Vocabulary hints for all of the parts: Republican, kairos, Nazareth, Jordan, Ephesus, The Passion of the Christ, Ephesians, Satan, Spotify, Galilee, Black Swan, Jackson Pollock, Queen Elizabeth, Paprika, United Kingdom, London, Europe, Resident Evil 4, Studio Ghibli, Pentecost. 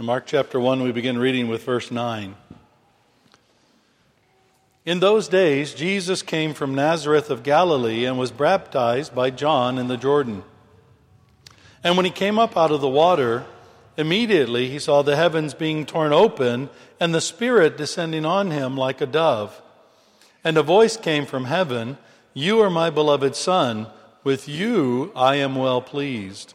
In Mark chapter 1, we begin reading with verse 9. In those days, Jesus came from Nazareth of Galilee and was baptized by John in the Jordan. And when he came up out of the water, immediately he saw the heavens being torn open and the Spirit descending on him like a dove. And a voice came from heaven, "You are my beloved Son, with you I am well pleased."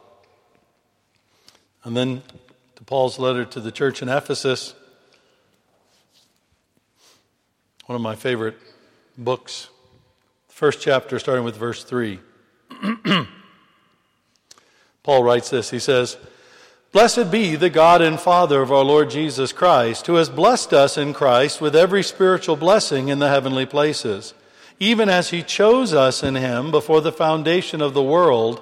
And then to Paul's letter to the church in Ephesus, one of my favorite books, first chapter starting with verse 3. Paul writes this, he says, "Blessed be the God and Father of our Lord Jesus Christ, who has blessed us in Christ with every spiritual blessing in the heavenly places, even as he chose us in him before the foundation of the world,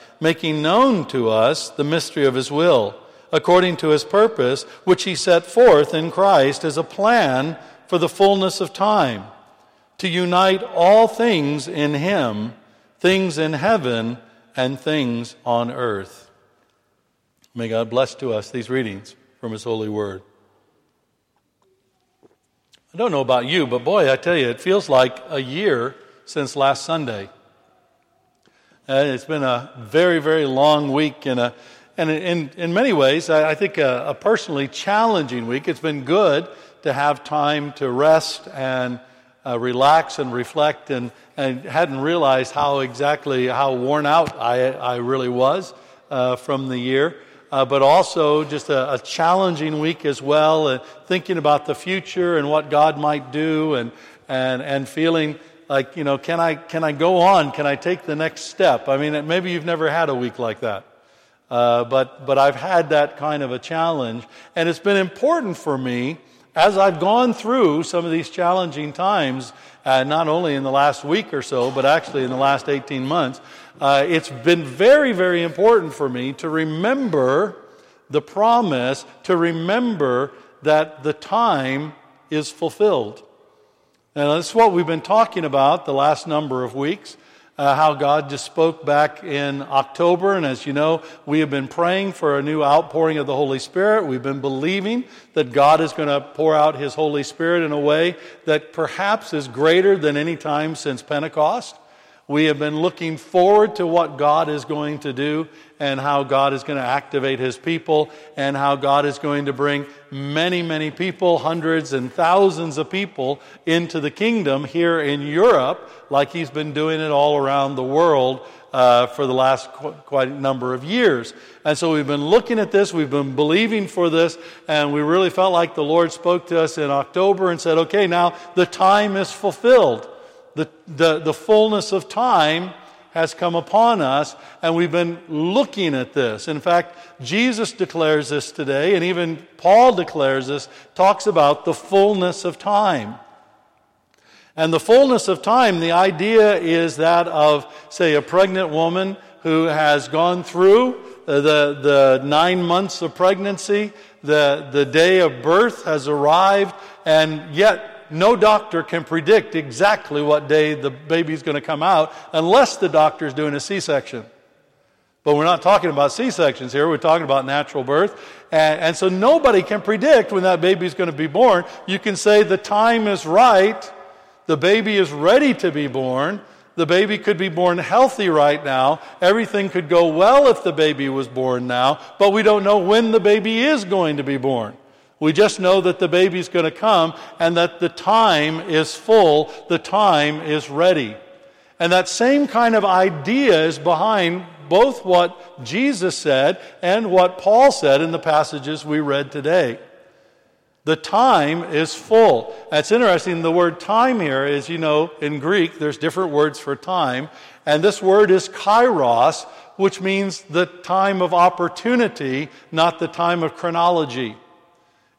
making known to us the mystery of his will, according to his purpose, which he set forth in Christ as a plan for the fullness of time, to unite all things in him, things in heaven and things on earth." May God bless to us these readings from his holy word. I don't know about you, but boy, I tell you, it feels like a year since last Sunday. And it's been a very, very long week, and in many ways, I think a personally challenging week. It's been good to have time to rest and relax and reflect, and hadn't realized how worn out I really was from the year. But also just a challenging week as well, and thinking about the future and what God might do, and feeling like, you know, can I go on? Can I take the next step? I mean, maybe you've never had a week like that. But I've had that kind of a challenge. And it's been important for me as I've gone through some of these challenging times, not only in the last week or so, but actually in the last 18 months, it's been very, very important for me to remember the promise, to remember that the time is fulfilled. And that's what we've been talking about the last number of weeks, how God just spoke back in October. And as you know, we have been praying for a new outpouring of the Holy Spirit. We've been believing that God is going to pour out his Holy Spirit in a way that perhaps is greater than any time since Pentecost. We have been looking forward to what God is going to do, and how God is going to activate his people, and how God is going to bring many, many people, hundreds and thousands of people into the kingdom here in Europe, like he's been doing it all around the world for the last quite a number of years. And so we've been looking at this, we've been believing for this, and we really felt like the Lord spoke to us in October and said, okay, now the time is fulfilled. The fullness of time has come upon us, and we've been looking at this. In fact, Jesus declares this today, and even Paul declares this, talks about the fullness of time. And the fullness of time, the idea is that of, say, a pregnant woman who has gone through the 9 months of pregnancy, the day of birth has arrived, and yet no doctor can predict exactly what day the baby's going to come out unless the doctor's doing a C-section. But we're not talking about C-sections here. We're talking about natural birth. And so nobody can predict when that baby's going to be born. You can say the time is right. The baby is ready to be born. The baby could be born healthy right now. Everything could go well if the baby was born now. But we don't know when the baby is going to be born. We just know that the baby's going to come and that the time is full, the time is ready. And that same kind of idea is behind both what Jesus said and what Paul said in the passages we read today. The time is full. That's interesting. The word time here is, you know, in Greek, there's different words for time. And this word is kairos, which means the time of opportunity, not the time of chronology.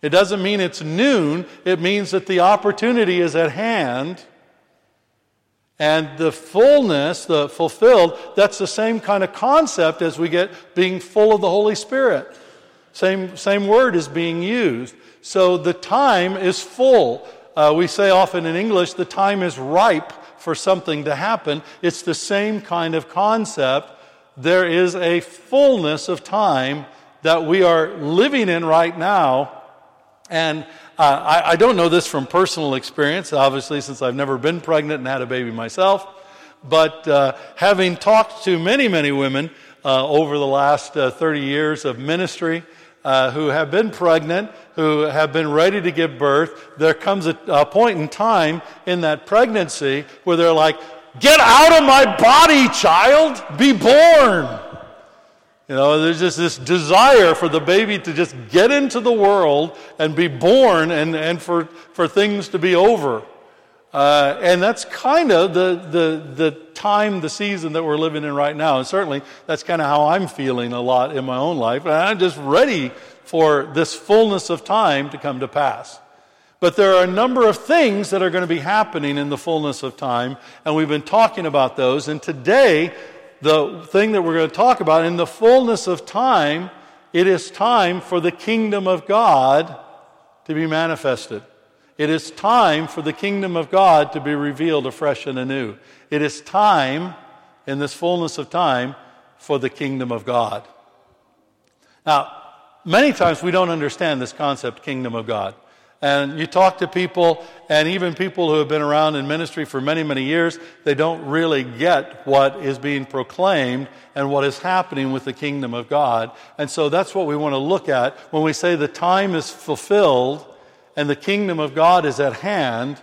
It doesn't mean it's noon. It means that the opportunity is at hand. And the fullness, the fulfilled, that's the same kind of concept as we get being full of the Holy Spirit. Same word is being used. So the time is full. We say often in English, the time is ripe for something to happen. It's the same kind of concept. There is a fullness of time that we are living in right now. And I don't know this from personal experience, obviously, since I've never been pregnant and had a baby myself. But having talked to many, many women over the last 30 years of ministry, who have been pregnant, who have been ready to give birth, there comes a point in time in that pregnancy where they're like, "Get out of my body, child! Be born!" You know, there's just this desire for the baby to just get into the world and be born and for things to be over. And that's kind of the time, the season that we're living in right now. And certainly that's kind of how I'm feeling a lot in my own life. And I'm just ready for this fullness of time to come to pass. But there are a number of things that are going to be happening in the fullness of time. And we've been talking about those. And today, the thing that we're going to talk about, in the fullness of time, it is time for the kingdom of God to be manifested. It is time for the kingdom of God to be revealed afresh and anew. It is time, in this fullness of time, for the kingdom of God. Now, many times we don't understand this concept, kingdom of God. And you talk to people, and even people who have been around in ministry for many, many years, they don't really get what is being proclaimed and what is happening with the kingdom of God. And so that's what we want to look at when we say the time is fulfilled and the kingdom of God is at hand.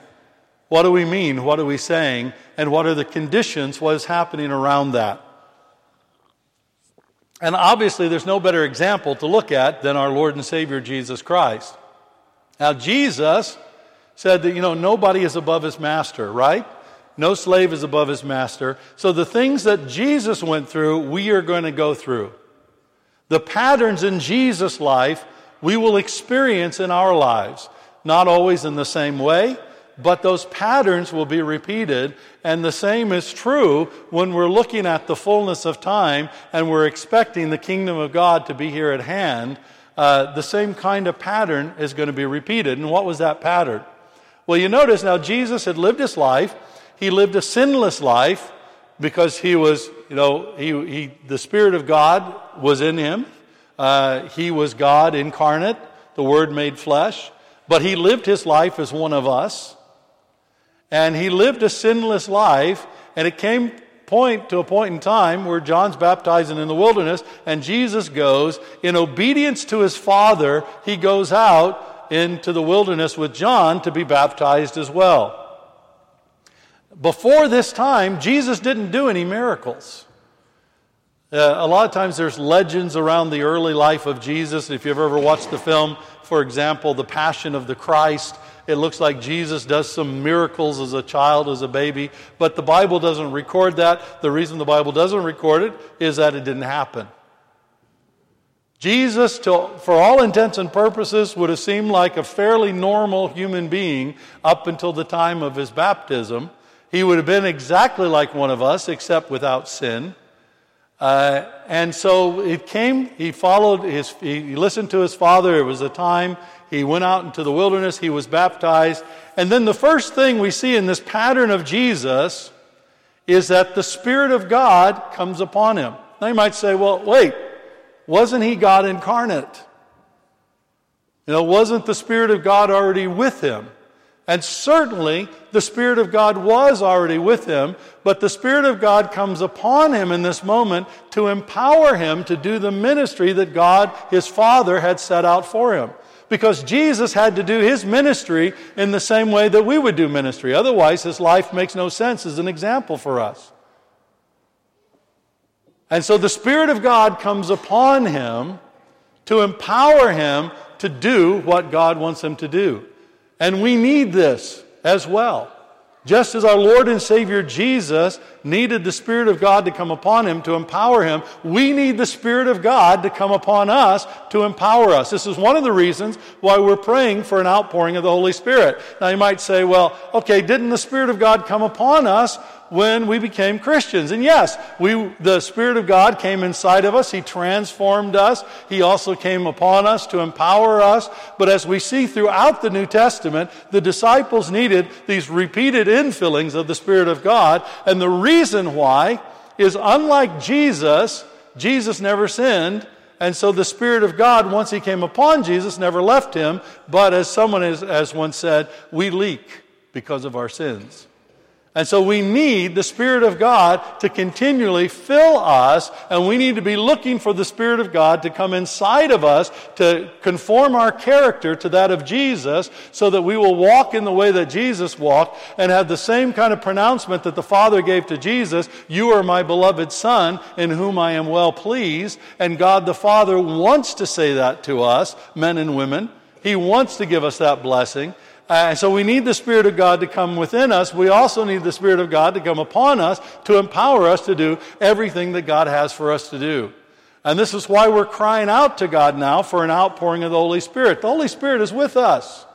What do we mean? What are we saying? And what are the conditions? What is happening around that? And obviously, there's no better example to look at than our Lord and Savior, Jesus Christ. Now, Jesus said that, you know, nobody is above his master, right? No slave is above his master. So the things that Jesus went through, we are going to go through. The patterns in Jesus' life, we will experience in our lives. Not always in the same way, but those patterns will be repeated. And the same is true when we're looking at the fullness of time and we're expecting the kingdom of God to be here at hand. The same kind of pattern is going to be repeated. And what was that pattern? Well, you notice now Jesus had lived his life. He lived a sinless life because he was, you know, the Spirit of God was in him. He was God incarnate, the Word made flesh. But he lived his life as one of us. And he lived a sinless life. And it came to a point in time where John's baptizing in the wilderness. And Jesus goes, in obedience to his Father, he goes out into the wilderness with John to be baptized as well. Before this time, Jesus didn't do any miracles. A lot of times there's legends around the early life of Jesus. If you've ever watched the film, for example, The Passion of the Christ, it looks like Jesus does some miracles as a child, as a baby. But the Bible doesn't record that. The reason the Bible doesn't record it is that it didn't happen. Jesus, for all intents and purposes, would have seemed like a fairly normal human being up until the time of his baptism. He would have been exactly like one of us, except without sin. And so it came, he listened to his Father. It was a time he went out into the wilderness, he was baptized. And then the first thing we see in this pattern of Jesus is that the Spirit of God comes upon him. Now you might say, well, wait, wasn't he God incarnate? You know, wasn't the Spirit of God already with him? And certainly, the Spirit of God was already with him, but the Spirit of God comes upon him in this moment to empower him to do the ministry that God, his Father, had set out for him. because Jesus had to do his ministry in the same way that we would do ministry. Otherwise, his life makes no sense as an example for us. And so the Spirit of God comes upon him to empower him to do what God wants him to do. And we need this as well. Just as our Lord and Savior Jesus needed the Spirit of God to come upon him to empower him, we need the Spirit of God to come upon us to empower us. This is one of the reasons why we're praying for an outpouring of the Holy Spirit. Now you might say, well, okay, didn't the Spirit of God come upon us when we became Christians? And yes, the Spirit of God came inside of us. He transformed us. He also came upon us to empower us. But as we see throughout the New Testament, the disciples needed these repeated infillings of the Spirit of God. And the reason why is, unlike Jesus never sinned. And so the Spirit of God, once he came upon Jesus, never left him. But as someone as once said, we leak because of our sins. And so we need the Spirit of God to continually fill us, and we need to be looking for the Spirit of God to come inside of us to conform our character to that of Jesus, so that we will walk in the way that Jesus walked and have the same kind of pronouncement that the Father gave to Jesus, "You are my beloved Son, in whom I am well pleased." And God the Father wants to say that to us, men and women. He wants to give us that blessing. So we need the Spirit of God to come within us. We also need the Spirit of God to come upon us to empower us to do everything that God has for us to do. And this is why we're crying out to God now for an outpouring of the Holy Spirit. The Holy Spirit is with us.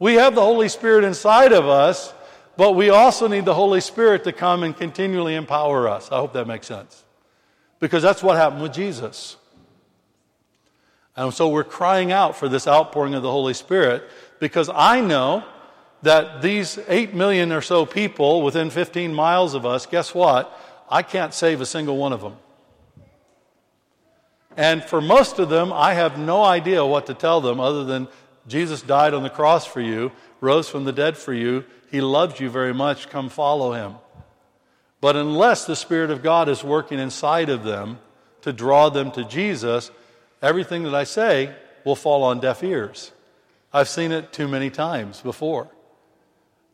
We have the Holy Spirit inside of us, but we also need the Holy Spirit to come and continually empower us. I hope that makes sense. Because that's what happened with Jesus. And so we're crying out for this outpouring of the Holy Spirit, because I know that these 8 million or so people within 15 miles of us, guess what? I can't save a single one of them. And for most of them, I have no idea what to tell them other than Jesus died on the cross for you, rose from the dead for you, he loves you very much, come follow him. But unless the Spirit of God is working inside of them to draw them to Jesus, everything that I say will fall on deaf ears. I've seen it too many times before.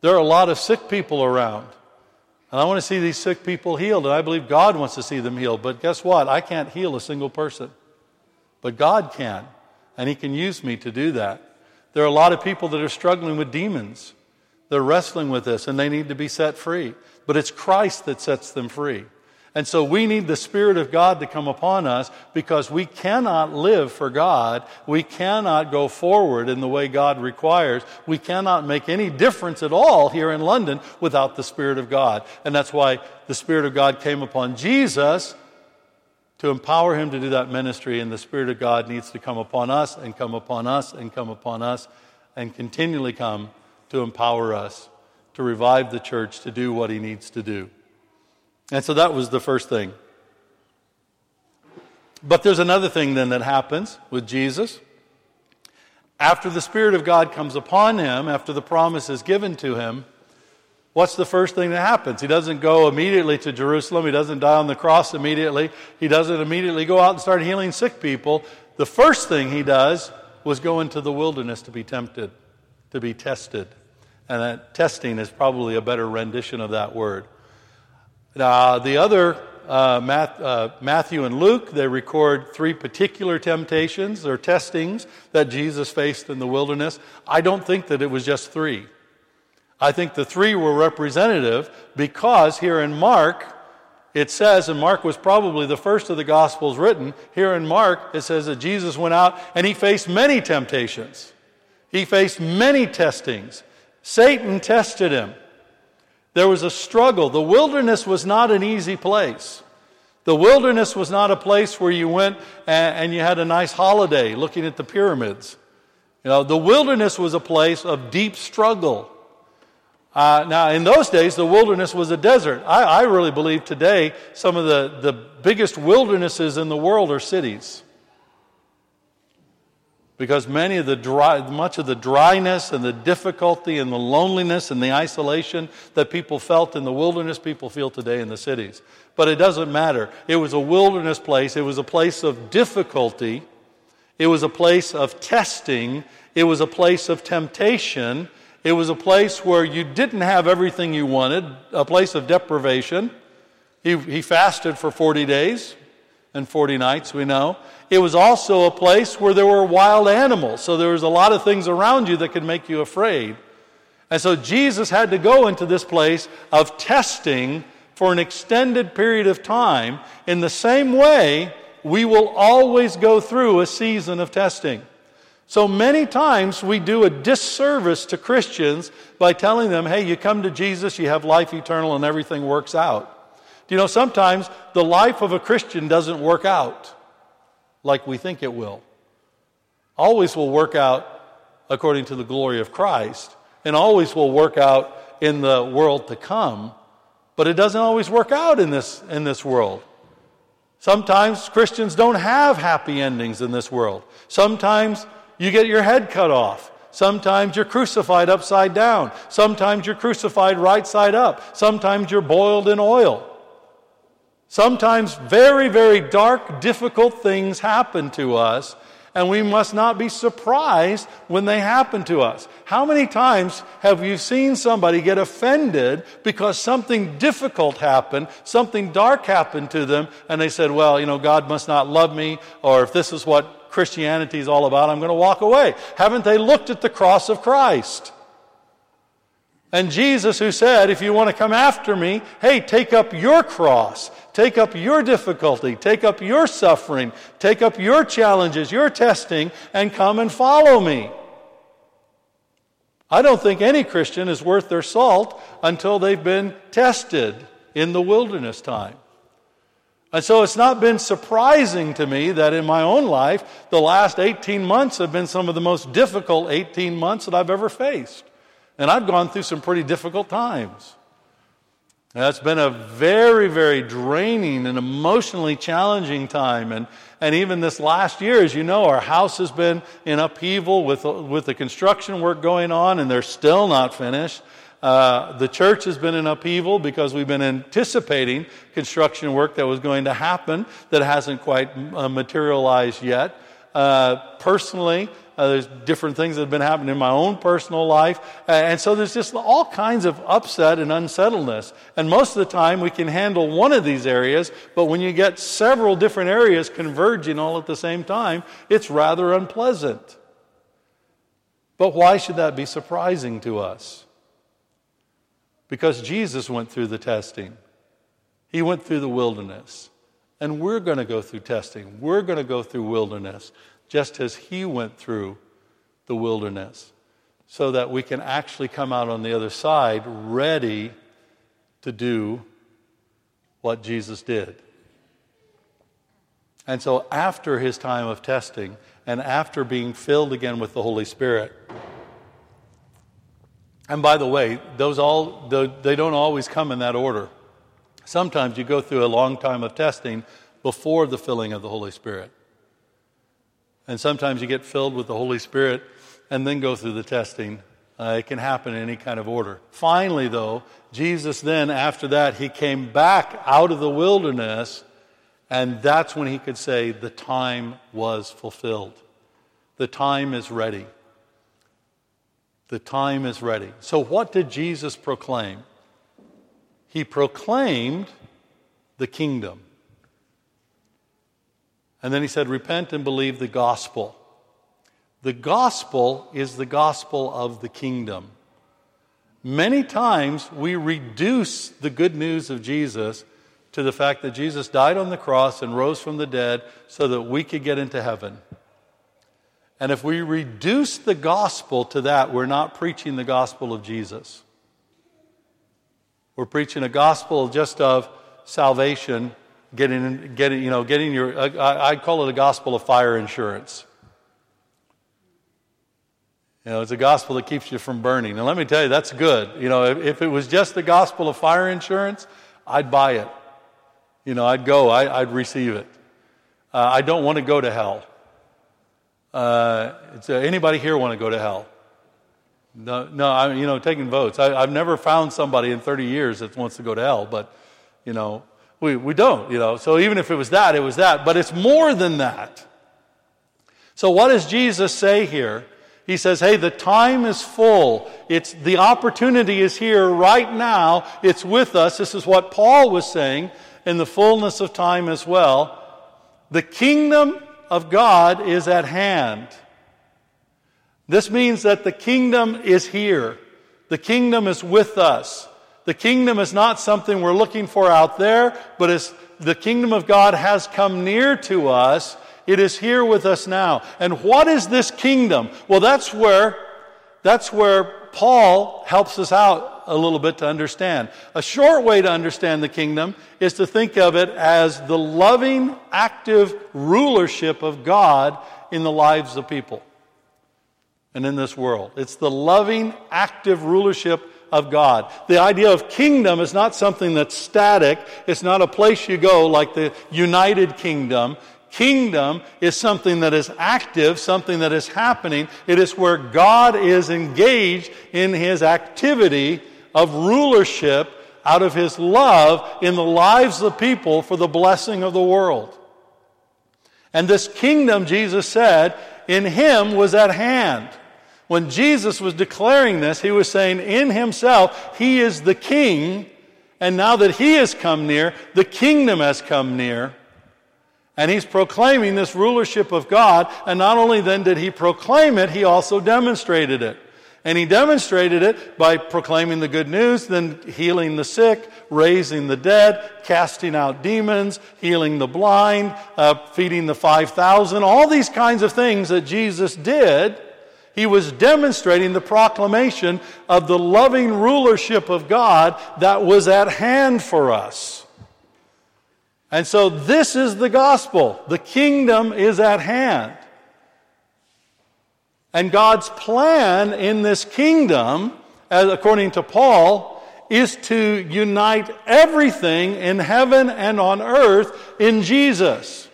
There are a lot of sick people around, and I want to see these sick people healed, and I believe God wants to see them healed. But guess what? I can't heal a single person, but God can, and he can use me to do that. There are a lot of people that are struggling with demons. They're wrestling with this, and they need to be set free. But it's Christ that sets them free. And so we need the Spirit of God to come upon us, because we cannot live for God. We cannot go forward in the way God requires. We cannot make any difference at all here in London without the Spirit of God. And that's why the Spirit of God came upon Jesus to empower him to do that ministry. And the Spirit of God needs to come upon us and come upon us and come upon us and continually come to empower us, to revive the church, to do what he needs to do. And so that was the first thing. But there's another thing then that happens with Jesus. After the Spirit of God comes upon him, after the promise is given to him, what's the first thing that happens? He doesn't go immediately to Jerusalem. He doesn't die on the cross immediately. He doesn't immediately go out and start healing sick people. The first thing he does was go into the wilderness to be tempted, to be tested. And that testing is probably a better rendition of that word. The other, Matthew and Luke, they record three particular temptations or testings that Jesus faced in the wilderness. I don't think that it was just three. I think the three were representative, because here in Mark, it says, and Mark was probably the first of the Gospels written, here in Mark it says that Jesus went out and he faced many temptations. He faced many testings. Satan tested him. There was a struggle. The wilderness was not an easy place. The wilderness was not a place where you went and you had a nice holiday looking at the pyramids. You know, the wilderness was a place of deep struggle. Now, in those days, the wilderness was a desert. I really believe today some of the biggest wildernesses in the world are cities. Because much of the dryness and the difficulty and the loneliness and the isolation that people felt in the wilderness, people feel today in the cities. But it doesn't matter. It was a wilderness place. It was a place of difficulty. It was a place of testing. It was a place of temptation. It was a place where you didn't have everything you wanted, a place of deprivation. He fasted for 40 days and 40 nights, we know. It was also a place where there were wild animals, so there was a lot of things around you that could make you afraid. And so Jesus had to go into this place of testing for an extended period of time. In the same way, we will always go through a season of testing. So many times we do a disservice to Christians by telling them, hey, you come to Jesus, you have life eternal, and everything works out. You know, sometimes the life of a Christian doesn't work out like we think it will. Always will work out according to the glory of Christ, and always will work out in the world to come, but it doesn't always work out in this world. Sometimes Christians don't have happy endings in this world. Sometimes you get your head cut off. Sometimes you're crucified upside down. Sometimes you're crucified right side up. Sometimes you're boiled in oil. Sometimes very, very dark, difficult things happen to us, and we must not be surprised when they happen to us. How many times have you seen somebody get offended because something difficult happened, something dark happened to them, and they said, well, you know, God must not love me, or if this is what Christianity is all about, I'm going to walk away. Haven't they looked at the cross of Christ? And Jesus, who said, if you want to come after me, hey, take up your cross, take up your difficulty, take up your suffering, take up your challenges, your testing, and come and follow me. I don't think any Christian is worth their salt until they've been tested in the wilderness time. And so it's not been surprising to me that in my own life, the last 18 months have been some of the most difficult 18 months that I've ever faced. And I've gone through some pretty difficult times. That's been a very, very draining and emotionally challenging time. And even this last year, as you know, our house has been in upheaval with the construction work going on, and they're still not finished. The church has been in upheaval because we've been anticipating construction work that was going to happen that hasn't quite materialized yet. Personally, there's different things that have been happening in my own personal life. And so there's just all kinds of upset and unsettledness. And most of the time we can handle one of these areas, but when you get several different areas converging all at the same time, it's rather unpleasant. But why should that be surprising to us? Because Jesus went through the testing. He went through the wilderness. And we're going to go through testing. We're going to go through wilderness, just as he went through the wilderness, so that we can actually come out on the other side ready to do what Jesus did. And so after his time of testing, and after being filled again with the Holy Spirit, and by the way, they don't always come in that order. Sometimes you go through a long time of testing before the filling of the Holy Spirit. And sometimes you get filled with the Holy Spirit and then go through the testing. It can happen in any kind of order. Finally, though, Jesus then, after that, he came back out of the wilderness, and that's when he could say, the time was fulfilled. The time is ready. The time is ready. So what did Jesus proclaim? He proclaimed the kingdom. And then he said, repent and believe the gospel. The gospel is the gospel of the kingdom. Many times we reduce the good news of Jesus to the fact that Jesus died on the cross and rose from the dead so that we could get into heaven. And if we reduce the gospel to that, we're not preaching the gospel of Jesus. We're preaching a gospel just of salvation. I call it a gospel of fire insurance. You know, it's a gospel that keeps you from burning. And let me tell you, that's good. You know, if it was just the gospel of fire insurance, I'd buy it. You know, I'd go. I'd receive it. I don't want to go to hell. Anybody here want to go to hell? No. Taking votes. I've never found somebody in 30 years that wants to go to hell. But, you know. We don't. So even if it was that, it was that. But it's more than that. So what does Jesus say here? He says, hey, the time is full. It's the opportunity is here right now. It's with us. This is what Paul was saying in the fullness of time as well. The kingdom of God is at hand. This means that the kingdom is here. The kingdom is with us. The kingdom is not something we're looking for out there, but it's the kingdom of God has come near to us. It is here with us now. And what is this kingdom? Well, that's where Paul helps us out a little bit to understand. A short way to understand the kingdom is to think of it as the loving, active rulership of God in the lives of people and in this world. It's the loving, active rulership of God. The idea of kingdom is not something that's static. It's not a place you go like the United Kingdom. Kingdom is something that is active, something that is happening. It is where God is engaged in his activity of rulership out of his love in the lives of people for the blessing of the world. And this kingdom, Jesus said, in him was at hand. When Jesus was declaring this, he was saying in himself, he is the king, and now that he has come near, the kingdom has come near. And he's proclaiming this rulership of God. And not only then did he proclaim it, he also demonstrated it. And he demonstrated it by proclaiming the good news, then healing the sick, raising the dead, casting out demons, healing the blind, feeding the 5,000. All these kinds of things that Jesus did, he was demonstrating the proclamation of the loving rulership of God that was at hand for us. And so this is the gospel. The kingdom is at hand. And God's plan in this kingdom, according to Paul, is to unite everything in heaven and on earth in Jesus.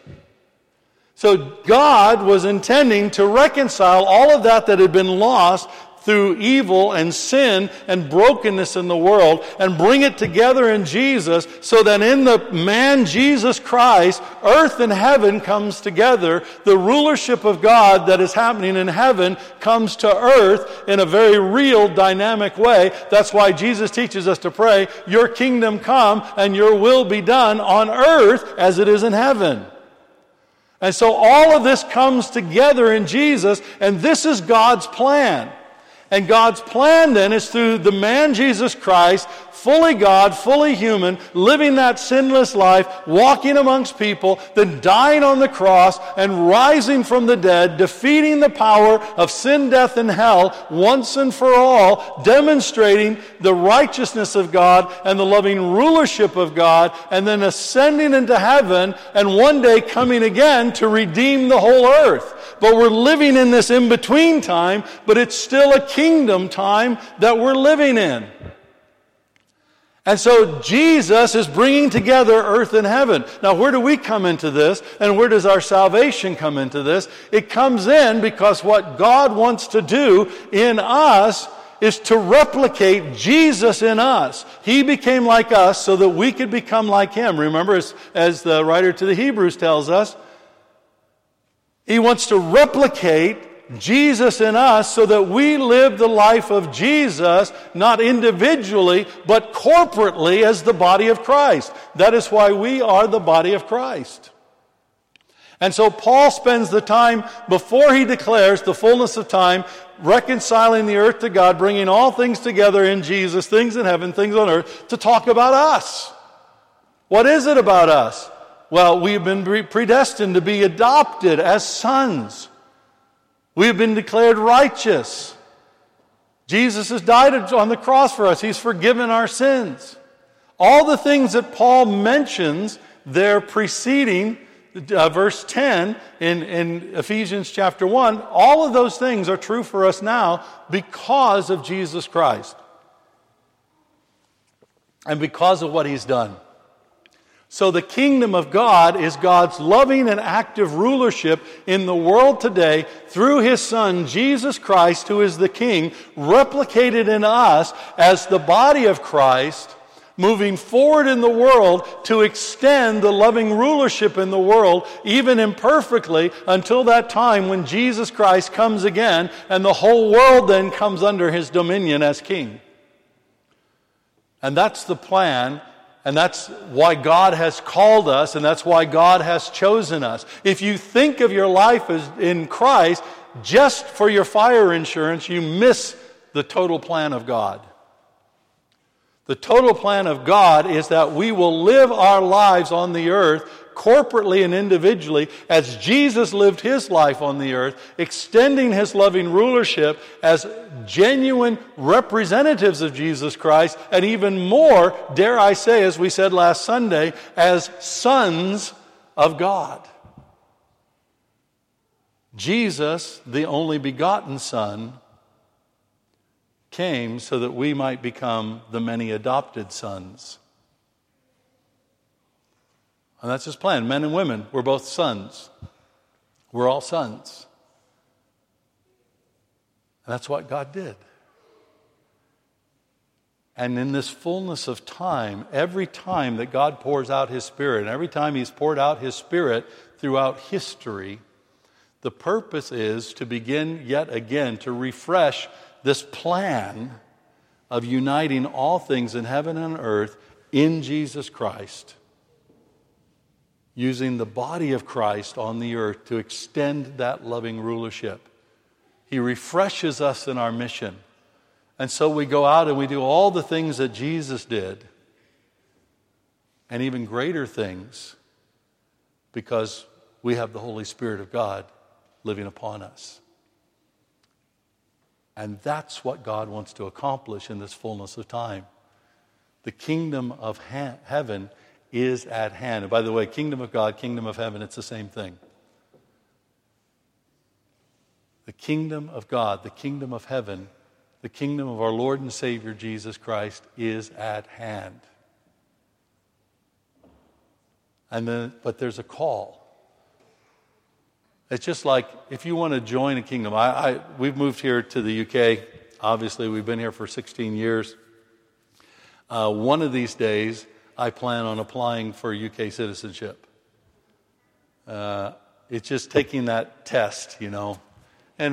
So God was intending to reconcile all of that had been lost through evil and sin and brokenness in the world and bring it together in Jesus so that in the man Jesus Christ, earth and heaven comes together. The rulership of God that is happening in heaven comes to earth in a very real, dynamic way. That's why Jesus teaches us to pray, your kingdom come and your will be done on earth as it is in heaven. And so all of this comes together in Jesus, and this is God's plan. And God's plan then is through the man Jesus Christ, fully God, fully human, living that sinless life, walking amongst people, then dying on the cross and rising from the dead, defeating the power of sin, death, and hell once and for all, demonstrating the righteousness of God and the loving rulership of God, and then ascending into heaven and one day coming again to redeem the whole earth. But we're living in this in-between time, but it's still a kingdom time that we're living in. And so Jesus is bringing together earth and heaven. Now, where do we come into this? And where does our salvation come into this? It comes in because what God wants to do in us is to replicate Jesus in us. He became like us so that we could become like him. Remember, as the writer to the Hebrews tells us, he wants to replicate Jesus in us so that we live the life of Jesus, not individually, but corporately as the body of Christ. That is why we are the body of Christ. And so Paul spends the time before he declares the fullness of time, reconciling the earth to God, bringing all things together in Jesus, things in heaven, things on earth, to talk about us. What is it about us? Well, we have been predestined to be adopted as sons. We have been declared righteous. Jesus has died on the cross for us. He's forgiven our sins. All the things that Paul mentions there preceding verse 10 in Ephesians chapter 1, all of those things are true for us now because of Jesus Christ and because of what he's done. So the kingdom of God is God's loving and active rulership in the world today through his Son, Jesus Christ, who is the King, replicated in us as the body of Christ, moving forward in the world to extend the loving rulership in the world, even imperfectly, until that time when Jesus Christ comes again and the whole world then comes under his dominion as king. And that's the plan, and that's why God has called us, and that's why God has chosen us. If you think of your life as in Christ just for your fire insurance, you miss the total plan of God. The total plan of God is that we will live our lives on the earth corporately and individually as Jesus lived his life on the earth, extending his loving rulership as genuine representatives of Jesus Christ, and even more, dare I say, as we said last Sunday, as sons of God. Jesus, the only begotten Son, came so that we might become the many adopted sons. And that's his plan. Men and women, we're both sons. We're all sons. And that's what God did. And in this fullness of time, every time that God pours out his Spirit, and every time he's poured out his Spirit throughout history, the purpose is to begin yet again to refresh this plan of uniting all things in heaven and earth in Jesus Christ, using the body of Christ on the earth to extend that loving rulership. He refreshes us in our mission. And so we go out and we do all the things that Jesus did, and even greater things, because we have the Holy Spirit of God living upon us. And that's what God wants to accomplish in this fullness of time. The kingdom of heaven is at hand. And by the way, kingdom of God, kingdom of heaven, it's the same thing. The kingdom of God, the kingdom of heaven, the kingdom of our Lord and Savior Jesus Christ is at hand. But there's a call. It's just like if you want to join a kingdom. We've moved here to the UK. Obviously, we've been here for 16 years. One of these days, I plan on applying for UK citizenship. It's just taking that test, And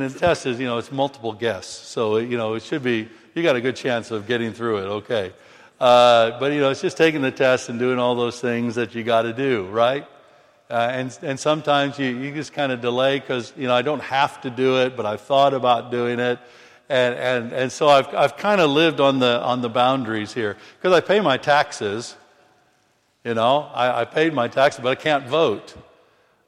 the test is, it's multiple guess. So, it should be, you got a good chance of getting through it, okay. But it's just taking the test and doing all those things that you got to do, right? And sometimes you just kind of delay because, I don't have to do it, but I've thought about doing it. And so I've kind of lived on the boundaries here because I pay my taxes, I paid my taxes, but I can't vote.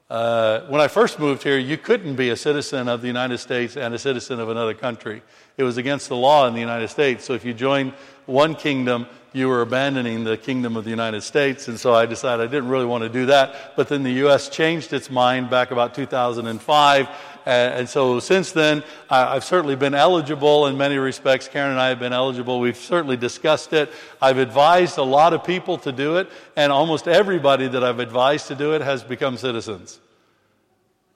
When I first moved here, you couldn't be a citizen of the United States and a citizen of another country. It was against the law in the United States. So if you joined one kingdom, you were abandoning the kingdom of the United States, and so I decided I didn't really want to do that. But then the U.S. changed its mind back about 2005, and so since then, I've certainly been eligible in many respects. Karen and I have been eligible. We've certainly discussed it. I've advised a lot of people to do it, and almost everybody that I've advised to do it has become citizens.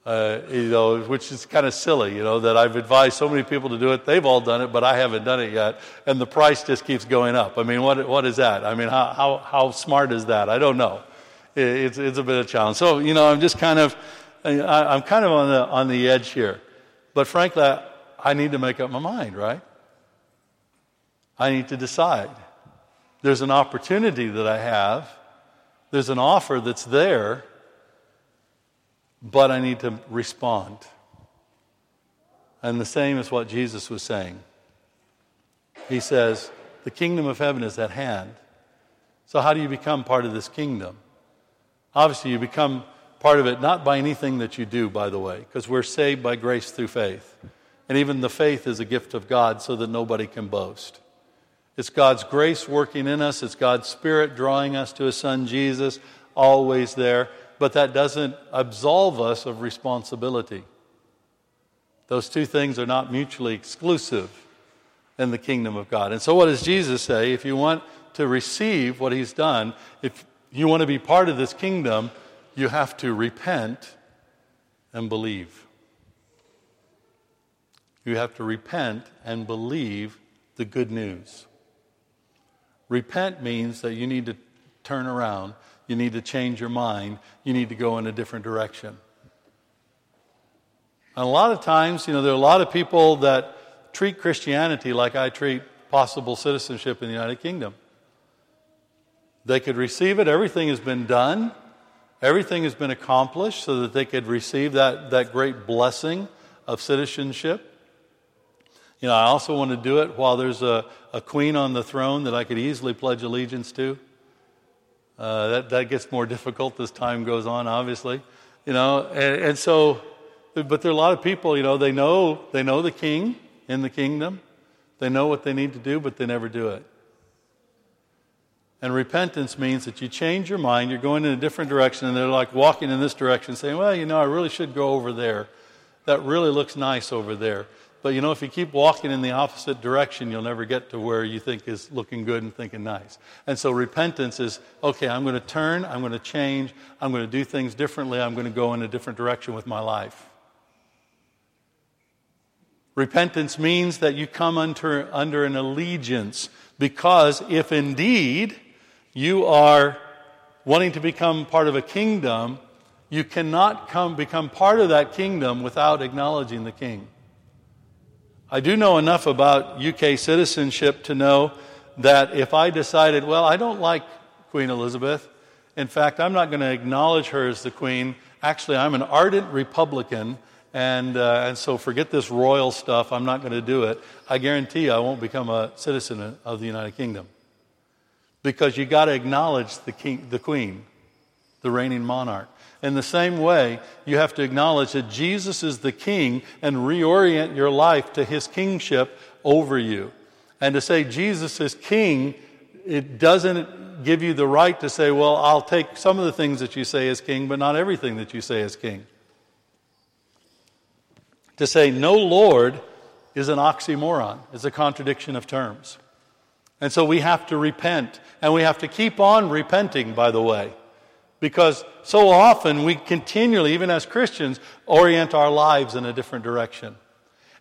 Which is kind of silly, that I've advised so many people to do it. They've all done it, but I haven't done it yet. And the price just keeps going up. I mean, what is that? I mean, how smart is that? I don't know. It's a bit of a challenge. So, I'm just kind of, I'm kind of on the edge here. But frankly, I need to make up my mind, right? I need to decide. There's an opportunity that I have. There's an offer that's there. But I need to respond. And the same is what Jesus was saying. He says, the kingdom of heaven is at hand. So how do you become part of this kingdom? Obviously, you become part of it not by anything that you do, by the way, because we're saved by grace through faith. And even the faith is a gift of God so that nobody can boast. It's God's grace working in us. It's God's Spirit drawing us to his Son Jesus, always there. But that doesn't absolve us of responsibility. Those two things are not mutually exclusive in the kingdom of God. And so what does Jesus say? If you want to receive what he's done, if you want to be part of this kingdom, you have to repent and believe. You have to repent and believe the good news. Repent means that you need to turn around. You need to change your mind. You need to go in a different direction. And a lot of times, there are a lot of people that treat Christianity like I treat possible citizenship in the United Kingdom. They could receive it. Everything has been done. Everything has been accomplished so that they could receive that great blessing of citizenship. I also want to do it while there's a queen on the throne that I could easily pledge allegiance to. That gets more difficult as time goes on, obviously. And so, but there are a lot of people, they know the king in the kingdom. They know what they need to do, but they never do it. And repentance means that you change your mind, you're going in a different direction, and they're like walking in this direction saying, well, I really should go over there. That really looks nice over there. But if you keep walking in the opposite direction, you'll never get to where you think is looking good and thinking nice. And so repentance is, okay, I'm going to turn, I'm going to change, I'm going to do things differently, I'm going to go in a different direction with my life. Repentance means that you come under an allegiance, because if indeed you are wanting to become part of a kingdom, you cannot become part of that kingdom without acknowledging the king. I do know enough about UK citizenship to know that if I decided, well, I don't like Queen Elizabeth, in fact, I'm not going to acknowledge her as the queen. Actually, I'm an ardent Republican, and so forget this royal stuff. I'm not going to do it. I guarantee you I won't become a citizen of the United Kingdom, because you got to acknowledge the king, the queen, the reigning monarch. In the same way, you have to acknowledge that Jesus is the king and reorient your life to his kingship over you. And to say Jesus is king, it doesn't give you the right to say, well, I'll take some of the things that you say as king, but not everything that you say as king. To say no Lord is an oxymoron. It's a contradiction of terms. And so we have to repent. And we have to keep on repenting, by the way. Because so often we continually, even as Christians, orient our lives in a different direction.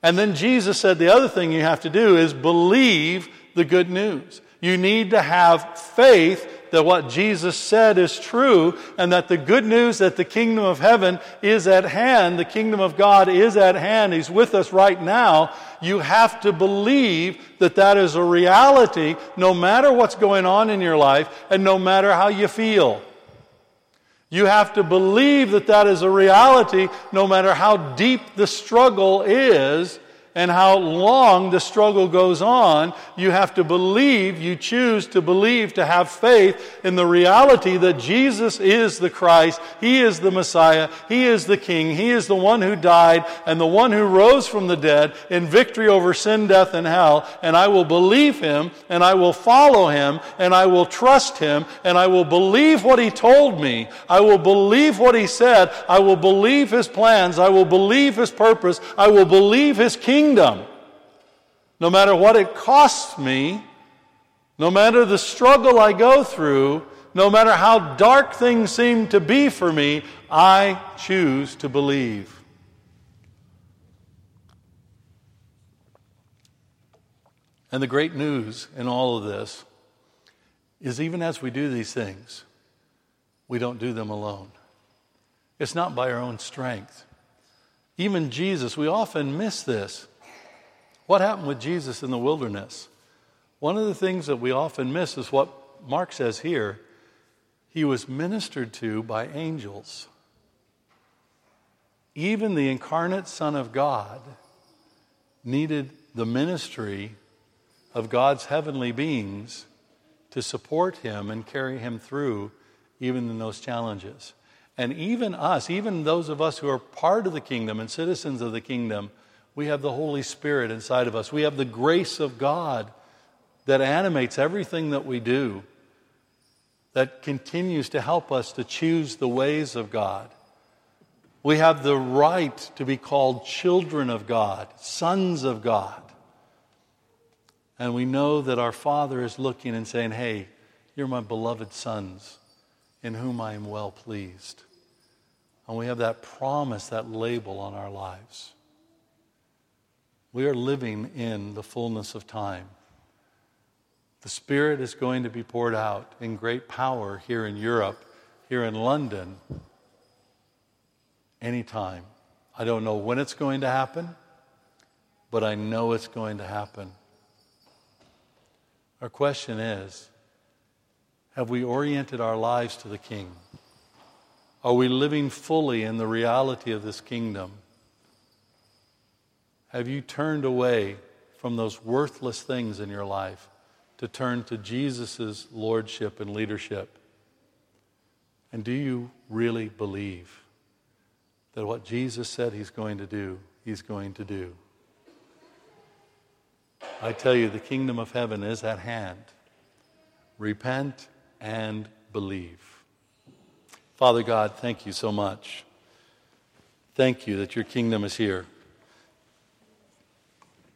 And then Jesus said the other thing you have to do is believe the good news. You need to have faith that what Jesus said is true, and that the good news that the kingdom of heaven is at hand, the kingdom of God is at hand, he's with us right now. You have to believe that that is a reality, no matter what's going on in your life and no matter how you feel. You have to believe that that is a reality no matter how deep the struggle is and how long the struggle goes on. You have to believe, you choose to believe, to have faith in the reality that Jesus is the Christ, he is the Messiah, he is the King, he is the one who died and the one who rose from the dead in victory over sin, death, and hell. And I will believe him, and I will follow him, and I will trust him, and I will believe what he told me. I will believe what he said. I will believe his plans. I will believe his purpose. I will believe his kingdom. No matter what it costs me, no matter the struggle I go through, no matter how dark things seem to be for me, I choose to believe. And the great news in all of this is, even as we do these things, we don't do them alone. It's not by our own strength. Even Jesus, we often miss this. What happened with Jesus in the wilderness? One of the things that we often miss is what Mark says here. He was ministered to by angels. Even the incarnate Son of God needed the ministry of God's heavenly beings to support him and carry him through even in those challenges. And even us, even those of us who are part of the kingdom and citizens of the kingdom, we have the Holy Spirit inside of us. We have the grace of God that animates everything that we do, that continues to help us to choose the ways of God. We have the right to be called children of God, sons of God. And we know that our Father is looking and saying, hey, you're my beloved sons in whom I am well pleased. And we have that promise, that label on our lives. We are living in the fullness of time. The Spirit is going to be poured out in great power here in Europe, here in London, anytime. I don't know when it's going to happen, but I know it's going to happen. Our question is, have we oriented our lives to the King? Are we living fully in the reality of this kingdom? Have you turned away from those worthless things in your life to turn to Jesus' lordship and leadership? And do you really believe that what Jesus said he's going to do, he's going to do? I tell you, the kingdom of heaven is at hand. Repent and believe. Father God, thank you so much. Thank you that your kingdom is here.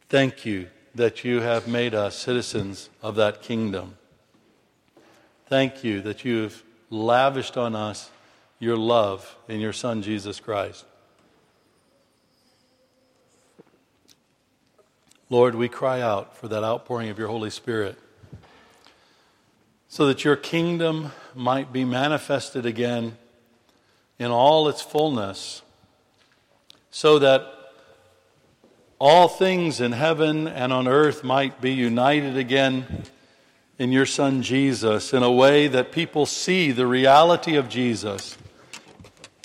Thank you that you have made us citizens of that kingdom. Thank you that you have lavished on us your love in your Son, Jesus Christ. Lord, we cry out for that outpouring of your Holy Spirit so that your kingdom might be manifested again in all its fullness, so that all things in heaven and on earth might be united again in your Son Jesus in a way that people see the reality of Jesus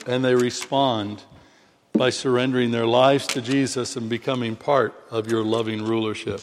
and they respond by surrendering their lives to Jesus and becoming part of your loving rulership.